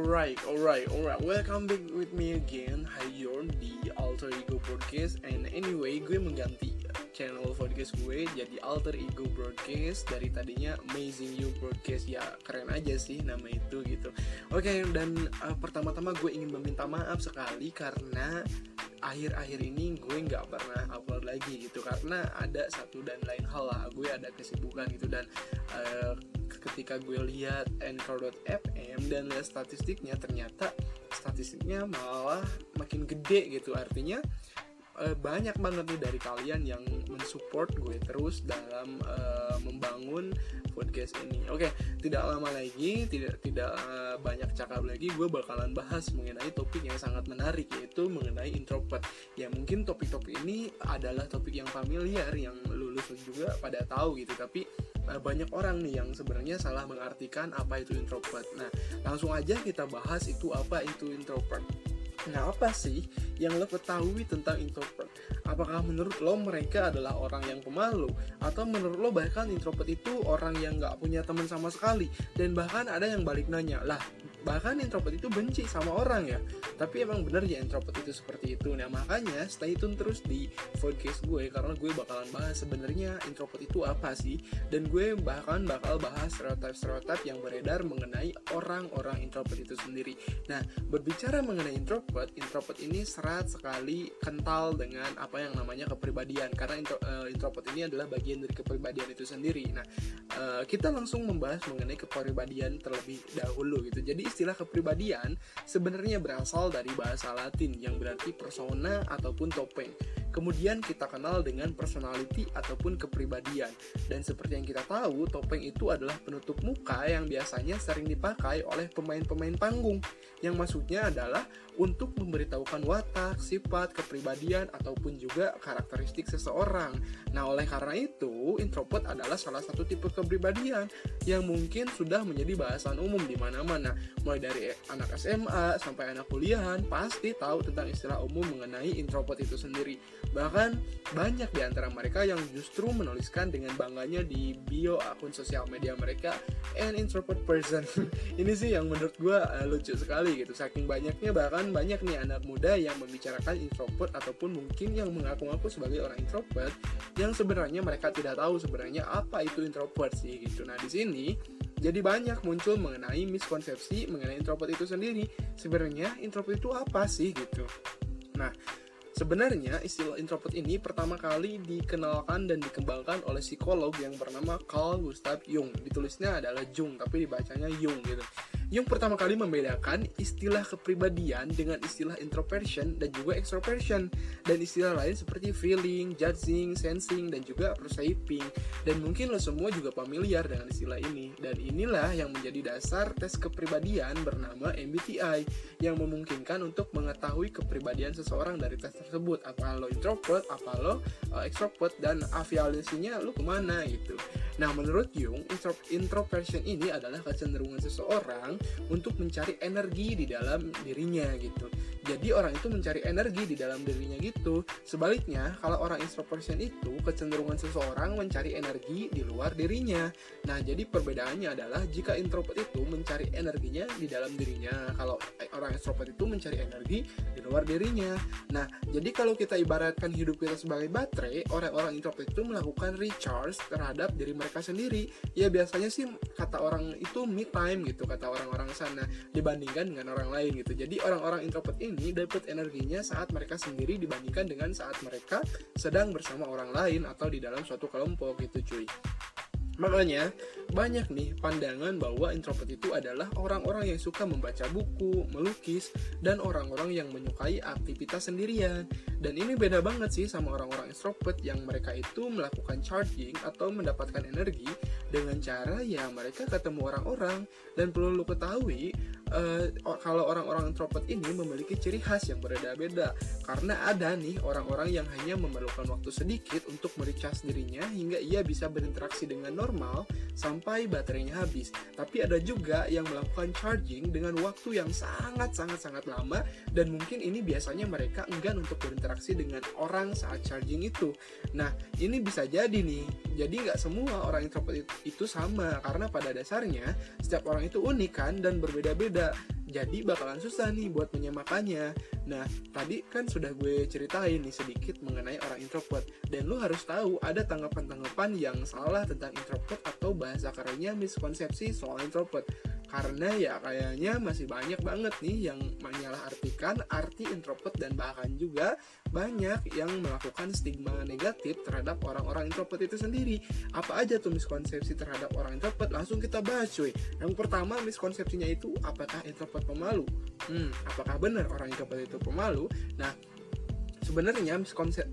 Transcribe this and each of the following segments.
Alright. Welcome back with me again, Hai Yor di Alter Ego Broadcast. And anyway, gue mengganti channel podcast gue jadi Alter Ego Broadcast dari tadinya Amazing You Broadcast. Ya keren aja sih nama itu gitu. Oke, dan pertama-tama gue ingin meminta maaf sekali karena akhir-akhir ini gue nggak pernah upload lagi gitu, karena ada satu dan lain hal lah, gue ada kesibukan gitu. Dan ketika gue lihat anchor.fm dan lihat statistiknya, ternyata statistiknya malah makin gede gitu. Artinya banyak banget nih dari kalian yang mensupport gue terus dalam membangun podcast ini. Oke, tidak lama lagi, tidak banyak cakap lagi, gue bakalan bahas mengenai topik yang sangat menarik, yaitu mengenai introvert. Ya mungkin topik-topik ini adalah topik yang familiar, yang lulus juga pada tahu gitu, tapi banyak orang nih yang sebenarnya salah mengartikan apa itu introvert. Nah, langsung aja kita bahas itu apa itu introvert. Nah, apa sih yang lo ketahui tentang introvert? Apakah menurut lo mereka adalah orang yang pemalu? Atau menurut lo bahkan introvert itu orang yang gak punya teman sama sekali? Dan bahkan ada yang balik nanya, lah bahkan introvert itu benci sama orang ya? Tapi emang bener ya introvert itu seperti itu? Nah makanya stay tune terus di podcast gue, karena gue bakalan bahas sebenarnya introvert itu apa sih? Dan gue bahkan bakal bahas stereotip-stereotip yang beredar mengenai orang-orang introvert itu sendiri. Nah, berbicara mengenai introvert ini serat sekali kental dengan apa yang namanya kepribadian, karena introvert ini adalah bagian dari kepribadian itu sendiri. Nah, kita langsung membahas mengenai kepribadian terlebih dahulu gitu. Jadi istilah kepribadian sebenarnya berasal dari bahasa Latin yang berarti persona ataupun topeng. Kemudian kita kenal dengan personality ataupun kepribadian. Dan seperti yang kita tahu, topeng itu adalah penutup muka yang biasanya sering dipakai oleh pemain-pemain panggung, yang maksudnya adalah untuk memberitahukan watak, sifat, kepribadian, ataupun juga karakteristik seseorang. Nah, oleh karena itu, introvert adalah salah satu tipe kepribadian yang mungkin sudah menjadi bahasan umum di mana-mana. Mulai dari anak SMA sampai anak kuliahan pasti tahu tentang istilah umum mengenai introvert itu sendiri. Bahkan banyak di antara mereka yang justru menuliskan dengan bangganya di bio akun sosial media mereka, an introvert person. Ini sih yang menurut gue lucu sekali gitu. Saking banyaknya, bahkan banyak nih anak muda yang membicarakan introvert ataupun mungkin yang mengaku-ngaku sebagai orang introvert, yang sebenarnya mereka tidak tahu sebenarnya apa itu introvert sih gitu. Nah di sini jadi banyak muncul mengenai miskonsepsi mengenai introvert itu sendiri. Sebenarnya introvert itu apa sih gitu. Nah, sebenarnya istilah introvert ini pertama kali dikenalkan dan dikembangkan oleh psikolog yang bernama Carl Gustav Jung. Ditulisnya adalah Jung, tapi dibacanya Jung gitu. Jung pertama kali membedakan istilah kepribadian dengan istilah introversion dan juga extroversion, dan istilah lain seperti feeling, judging, sensing, dan juga perceiving. Dan mungkin lo semua juga familiar dengan istilah ini. Dan inilah yang menjadi dasar tes kepribadian bernama MBTI, yang memungkinkan untuk mengetahui kepribadian seseorang dari tes tersebut. Apa lo introvert, apa lo extrovert, dan avialisinya lo kemana gitu. Nah, menurut Jung, introversion ini adalah kecenderungan seseorang untuk mencari energi di dalam dirinya gitu. Jadi orang itu mencari energi di dalam dirinya gitu. Sebaliknya, kalau orang introversion itu kecenderungan seseorang mencari energi di luar dirinya. Nah, jadi perbedaannya adalah jika introvert itu mencari energinya di dalam dirinya, kalau orang extrovert itu mencari energi di luar dirinya. Nah, jadi kalau kita ibaratkan hidup kita sebagai baterai, orang-orang introvert itu melakukan recharge terhadap diri mereka sendiri. Ya biasanya sih kata orang itu me time gitu, kata orang-orang sana, dibandingkan dengan orang lain gitu. Jadi orang-orang introvert ini dapat energinya saat mereka sendiri dibandingkan dengan saat mereka sedang bersama orang lain atau di dalam suatu kelompok gitu cuy. Makanya banyak nih pandangan bahwa introvert itu adalah orang-orang yang suka membaca buku, melukis, dan orang-orang yang menyukai aktivitas sendirian. Dan ini beda banget sih sama orang-orang extrovert yang mereka itu melakukan charging atau mendapatkan energi dengan cara ya mereka ketemu orang-orang. Dan perlu lo ketahui kalau orang-orang introvert ini memiliki ciri khas yang berbeda-beda, karena ada nih orang-orang yang hanya memerlukan waktu sedikit untuk merecharge dirinya hingga ia bisa berinteraksi dengan normal sampai baterainya habis. Tapi ada juga yang melakukan charging dengan waktu yang sangat-sangat lama, dan mungkin ini biasanya mereka enggan untuk berinteraksi berinteraksi dengan orang saat charging itu. Nah, ini bisa jadi nih. Jadi nggak semua orang introvert itu sama, karena pada dasarnya setiap orang itu unik kan dan berbeda-beda. Jadi bakalan susah nih buat menyamakannya. Nah, tadi kan sudah gue ceritain nih sedikit mengenai orang introvert. Dan lu harus tahu ada tanggapan-tanggapan yang salah tentang introvert atau bahasa kerennya miskonsepsi soal introvert. Karena ya kayaknya masih banyak banget nih yang menyalahartikan arti introvert, dan bahkan juga banyak yang melakukan stigma negatif terhadap orang-orang introvert itu sendiri. Apa aja tuh miskonsepsi terhadap orang introvert? Langsung kita bahas cuy. Yang pertama miskonsepsinya itu, apakah introvert pemalu? Apakah benar orang introvert itu pemalu? Nah, sebenarnya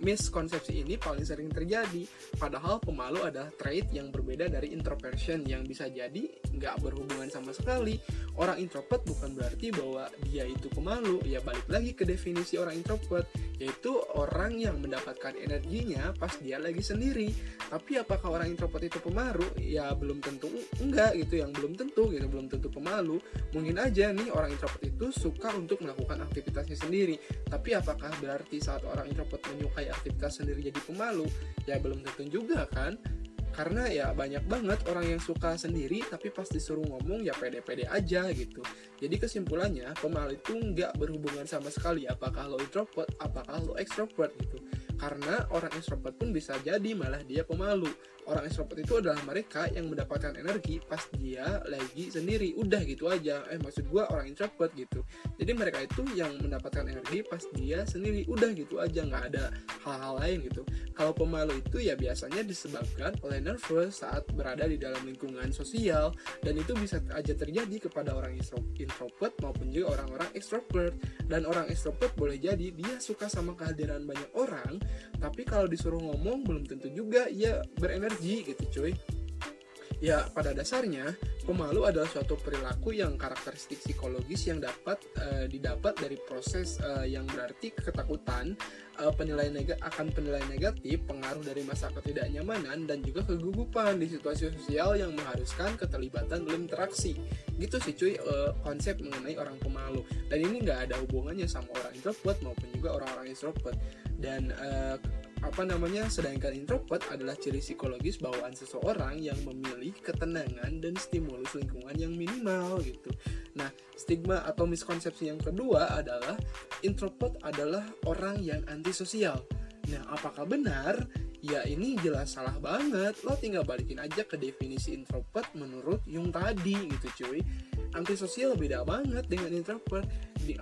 miskonsepsi ini paling sering terjadi, padahal pemalu adalah trait yang berbeda dari introversion yang bisa jadi nggak berhubungan sama sekali. Orang introvert bukan berarti bahwa dia itu pemalu. Ya balik lagi ke definisi orang introvert, yaitu orang yang mendapatkan energinya pas dia lagi sendiri. Tapi apakah orang introvert itu pemalu? Ya belum tentu enggak gitu, yang belum tentu gitu, belum tentu pemalu. Mungkin aja nih orang introvert itu suka untuk melakukan aktivitasnya sendiri. Tapi apakah berarti saat orang introvert menyukai aktivitas sendiri jadi pemalu? Ya belum tentu juga kan, karena ya banyak banget orang yang suka sendiri tapi pas disuruh ngomong ya pede-pede aja gitu. Jadi kesimpulannya, pemalu itu nggak berhubungan sama sekali apakah lo introvert, apakah lo extrovert gitu. Karena orang extrovert pun bisa jadi malah dia pemalu. Orang extrovert itu adalah mereka yang mendapatkan energi pas dia lagi sendiri, udah gitu aja. Maksud gue orang introvert gitu. Jadi mereka itu yang mendapatkan energi pas dia sendiri, udah gitu aja, nggak ada hal-hal lain gitu. Kalau pemalu itu ya biasanya disebabkan oleh nervous saat berada di dalam lingkungan sosial, dan itu bisa aja terjadi kepada orang introvert maupun juga orang-orang extrovert. Dan orang extrovert boleh jadi dia suka sama kehadiran banyak orang, tapi kalau disuruh ngomong belum tentu juga ya berenergi gitu cuy. Ya pada dasarnya pemalu adalah suatu perilaku yang karakteristik psikologis yang dapat didapat dari proses yang berarti ketakutan, akan penilaian negatif, pengaruh dari masa ketidaknyamanan, dan juga kegugupan di situasi sosial yang mengharuskan keterlibatan dalam interaksi. Gitu sih cuy konsep mengenai orang pemalu. Dan ini nggak ada hubungannya sama orang introvert maupun juga orang-orang extrovert. Dan sedangkan introvert adalah ciri psikologis bawaan seseorang yang memilih ketenangan dan stimulus lingkungan yang minimal gitu. Nah, stigma atau miskonsepsi yang kedua adalah introvert adalah orang yang antisosial. Nah, apakah benar? Ya ini jelas salah banget. Lo tinggal balikin aja ke definisi introvert menurut Jung tadi gitu cuy. Antisosial beda banget dengan introvert.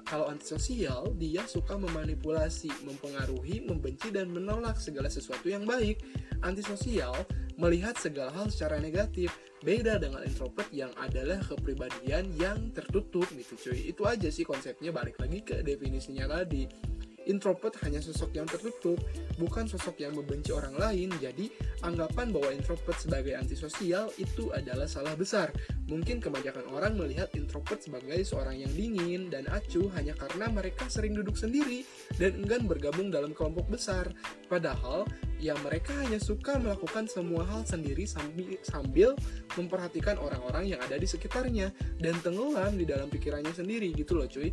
Kalau antisosial, dia suka memanipulasi, mempengaruhi, membenci, dan menolak segala sesuatu yang baik. Antisosial melihat segala hal secara negatif. Beda dengan introvert yang adalah kepribadian yang tertutup gitu cuy. Itu aja sih konsepnya, balik lagi ke definisinya tadi. Introvert hanya sosok yang tertutup, bukan sosok yang membenci orang lain. Jadi, anggapan bahwa introvert sebagai antisosial itu adalah salah besar. Mungkin kebanyakan orang melihat introvert sebagai seorang yang dingin dan acuh hanya karena mereka sering duduk sendiri dan enggan bergabung dalam kelompok besar. Padahal, ya mereka hanya suka melakukan semua hal sendiri sambil memperhatikan orang-orang yang ada di sekitarnya dan tenggelam di dalam pikirannya sendiri gitu loh cuy.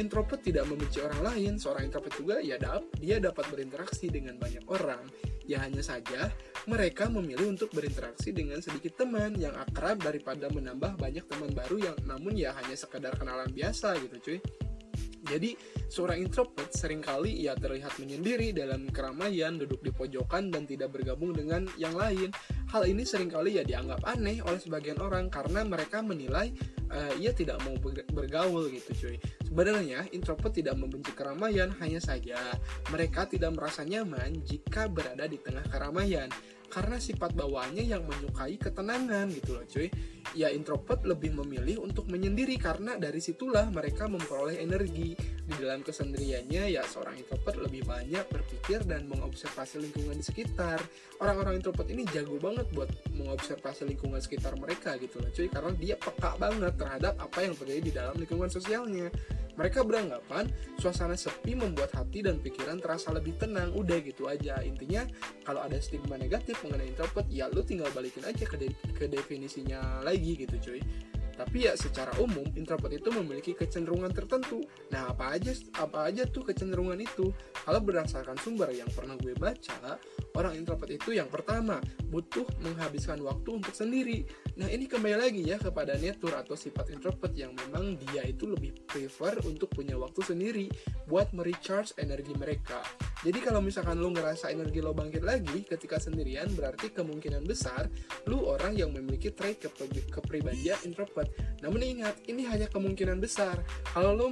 Introvert tidak membenci orang lain. Seorang introvert juga ya dia dapat berinteraksi dengan banyak orang. Ya hanya saja mereka memilih untuk berinteraksi dengan sedikit teman yang akrab daripada menambah banyak teman baru yang namun ya hanya sekedar kenalan biasa gitu cuy. Jadi, seorang introvert seringkali ia terlihat menyendiri dalam keramaian, duduk di pojokan, dan tidak bergabung dengan yang lain. Hal ini seringkali ya dianggap aneh oleh sebagian orang karena mereka menilai ia tidak mau bergaul gitu cuy. Sebenarnya, introvert tidak membenci keramaian, hanya saja mereka tidak merasa nyaman jika berada di tengah keramaian. Karena sifat bawaannya yang menyukai ketenangan gitu loh cuy. Ya introvert lebih memilih untuk menyendiri karena dari situlah mereka memperoleh energi. Di dalam kesendiriannya ya seorang introvert lebih banyak berpikir dan mengobservasi lingkungan di sekitar. Orang-orang introvert ini jago banget buat mengobservasi lingkungan sekitar mereka gitu loh cuy. Karena dia peka banget terhadap apa yang terjadi di dalam lingkungan sosialnya. Mereka beranggapan suasana sepi membuat hati dan pikiran terasa lebih tenang. Udah gitu aja. Intinya kalau ada stigma negatif mengenai introvert, ya lu tinggal balikin aja ke definisinya lagi gitu cuy. Tapi ya secara umum introvert itu memiliki kecenderungan tertentu. Nah, apa aja tuh kecenderungan itu? Kalau berdasarkan sumber yang pernah gue baca, orang introvert itu yang pertama, butuh menghabiskan waktu untuk sendiri. Nah, ini kembali lagi ya kepada nature atau sifat introvert yang memang dia itu lebih prefer untuk punya waktu sendiri buat merecharge energi mereka. Jadi kalau misalkan lo ngerasa energi lo bangkit lagi ketika sendirian, berarti kemungkinan besar lo orang yang memiliki trait kepribadian introvert. Namun ingat, ini hanya kemungkinan besar. Kalau lo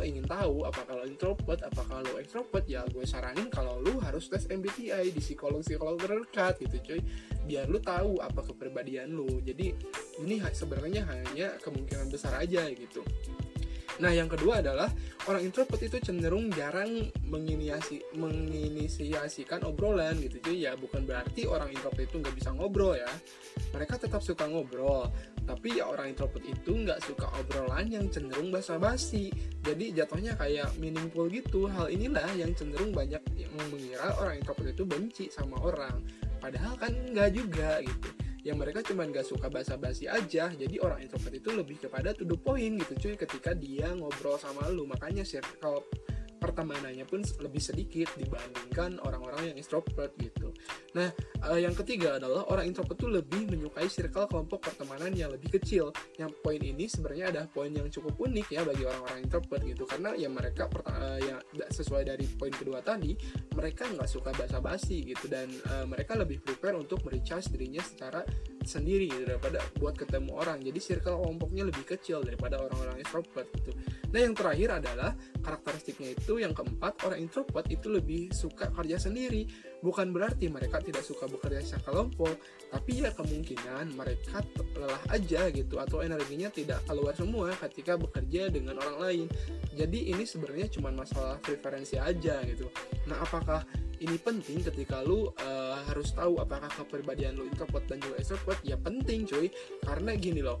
ingin tahu apakah lo introvert, apakah lo extrovert, ya gue saranin kalau lo harus tes MBTI di psikolog-psikolog terdekat gitu cuy, biar lo tahu apa kepribadian lo. Jadi ini sebenarnya hanya kemungkinan besar aja gitu. Nah, yang kedua adalah orang introvert itu cenderung jarang menginisiasikan obrolan gitu. Jadi ya bukan berarti orang introvert itu nggak bisa ngobrol ya. Mereka tetap suka ngobrol, tapi ya orang introvert itu nggak suka obrolan yang cenderung basa-basi. Jadi jatuhnya kayak meaningful gitu. Hal inilah yang cenderung banyak yang mengira orang introvert itu benci sama orang. Padahal kan nggak juga gitu. Yang mereka cuma gak suka basa-basi aja. Jadi orang introvert itu lebih kepada to the point gitu cuy, ketika dia ngobrol sama lu. Makanya circle pertemanannya pun lebih sedikit dibandingkan orang-orang yang extrovert gitu. Nah, yang ketiga adalah orang introvert itu lebih menyukai circle kelompok pertemanan yang lebih kecil. Yang poin ini sebenarnya ada poin yang cukup unik ya bagi orang-orang introvert gitu, karena ya mereka sesuai dari poin kedua tadi, mereka nggak suka basa-basi gitu, dan mereka lebih prepare untuk merecharge dirinya secara sendiri gitu, daripada buat ketemu orang. Jadi circle kelompoknya lebih kecil daripada orang-orang extrovert gitu. Nah, yang terakhir adalah karakteristiknya itu yang keempat, orang introvert itu lebih suka kerja sendiri. Bukan berarti mereka tidak suka bekerja secara kelompok, tapi ya kemungkinan mereka lelah aja gitu, atau energinya tidak keluar semua ketika bekerja dengan orang lain. Jadi ini sebenarnya cuma masalah preferensi aja gitu. Nah, apakah ini penting ketika lu harus tahu apakah kepribadian lu introvert dan juga extrovert? Ya penting cuy, karena gini loh,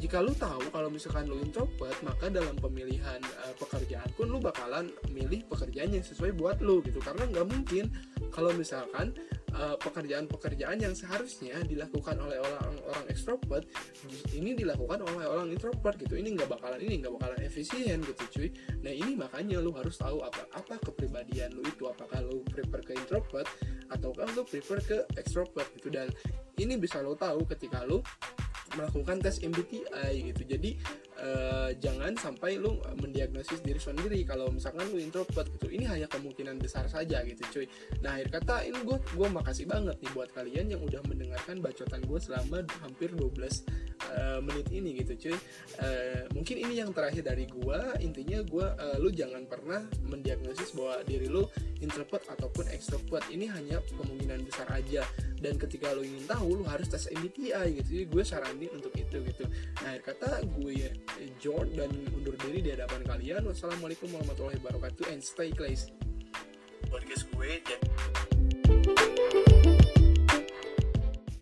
jika lu tahu kalau misalkan lu introvert, maka dalam pemilihan pekerjaan pun lu bakalan milih pekerjaan yang sesuai buat lu gitu. Karena nggak mungkin kalau misalkan pekerjaan-pekerjaan yang seharusnya dilakukan oleh orang extrovert ini dilakukan oleh orang introvert gitu. Ini nggak bakalan efisien gitu cuy. Nah, ini makanya lu harus tahu apa kepribadian lu itu, apakah lu prefer ke introvert ataukah lu prefer ke extrovert gitu. Dan ini bisa lu tahu ketika lu melakukan tes MBTI gitu. Jadi jangan sampai lu mendiagnosis diri sendiri kalau misalkan lu introvert gitu. Ini hanya kemungkinan besar saja gitu cuy. Nah, akhir kata ini gue makasih banget nih buat kalian yang udah mendengarkan bacotan gue selama hampir 12 menit ini gitu cuy. Mungkin ini yang terakhir dari gue. Intinya lu jangan pernah mendiagnosis bahwa diri lu introvert ataupun extrovert. Ini hanya kemungkinan besar aja. Dan ketika lu ingin tahu, lu harus tes MBTI gitu. Jadi gue saranin untuk itu gitu. Nah, akhir kata gue Jordan undur diri di hadapan kalian. Wassalamualaikum warahmatullahi wabarakatuh, and stay classy. Podcast gue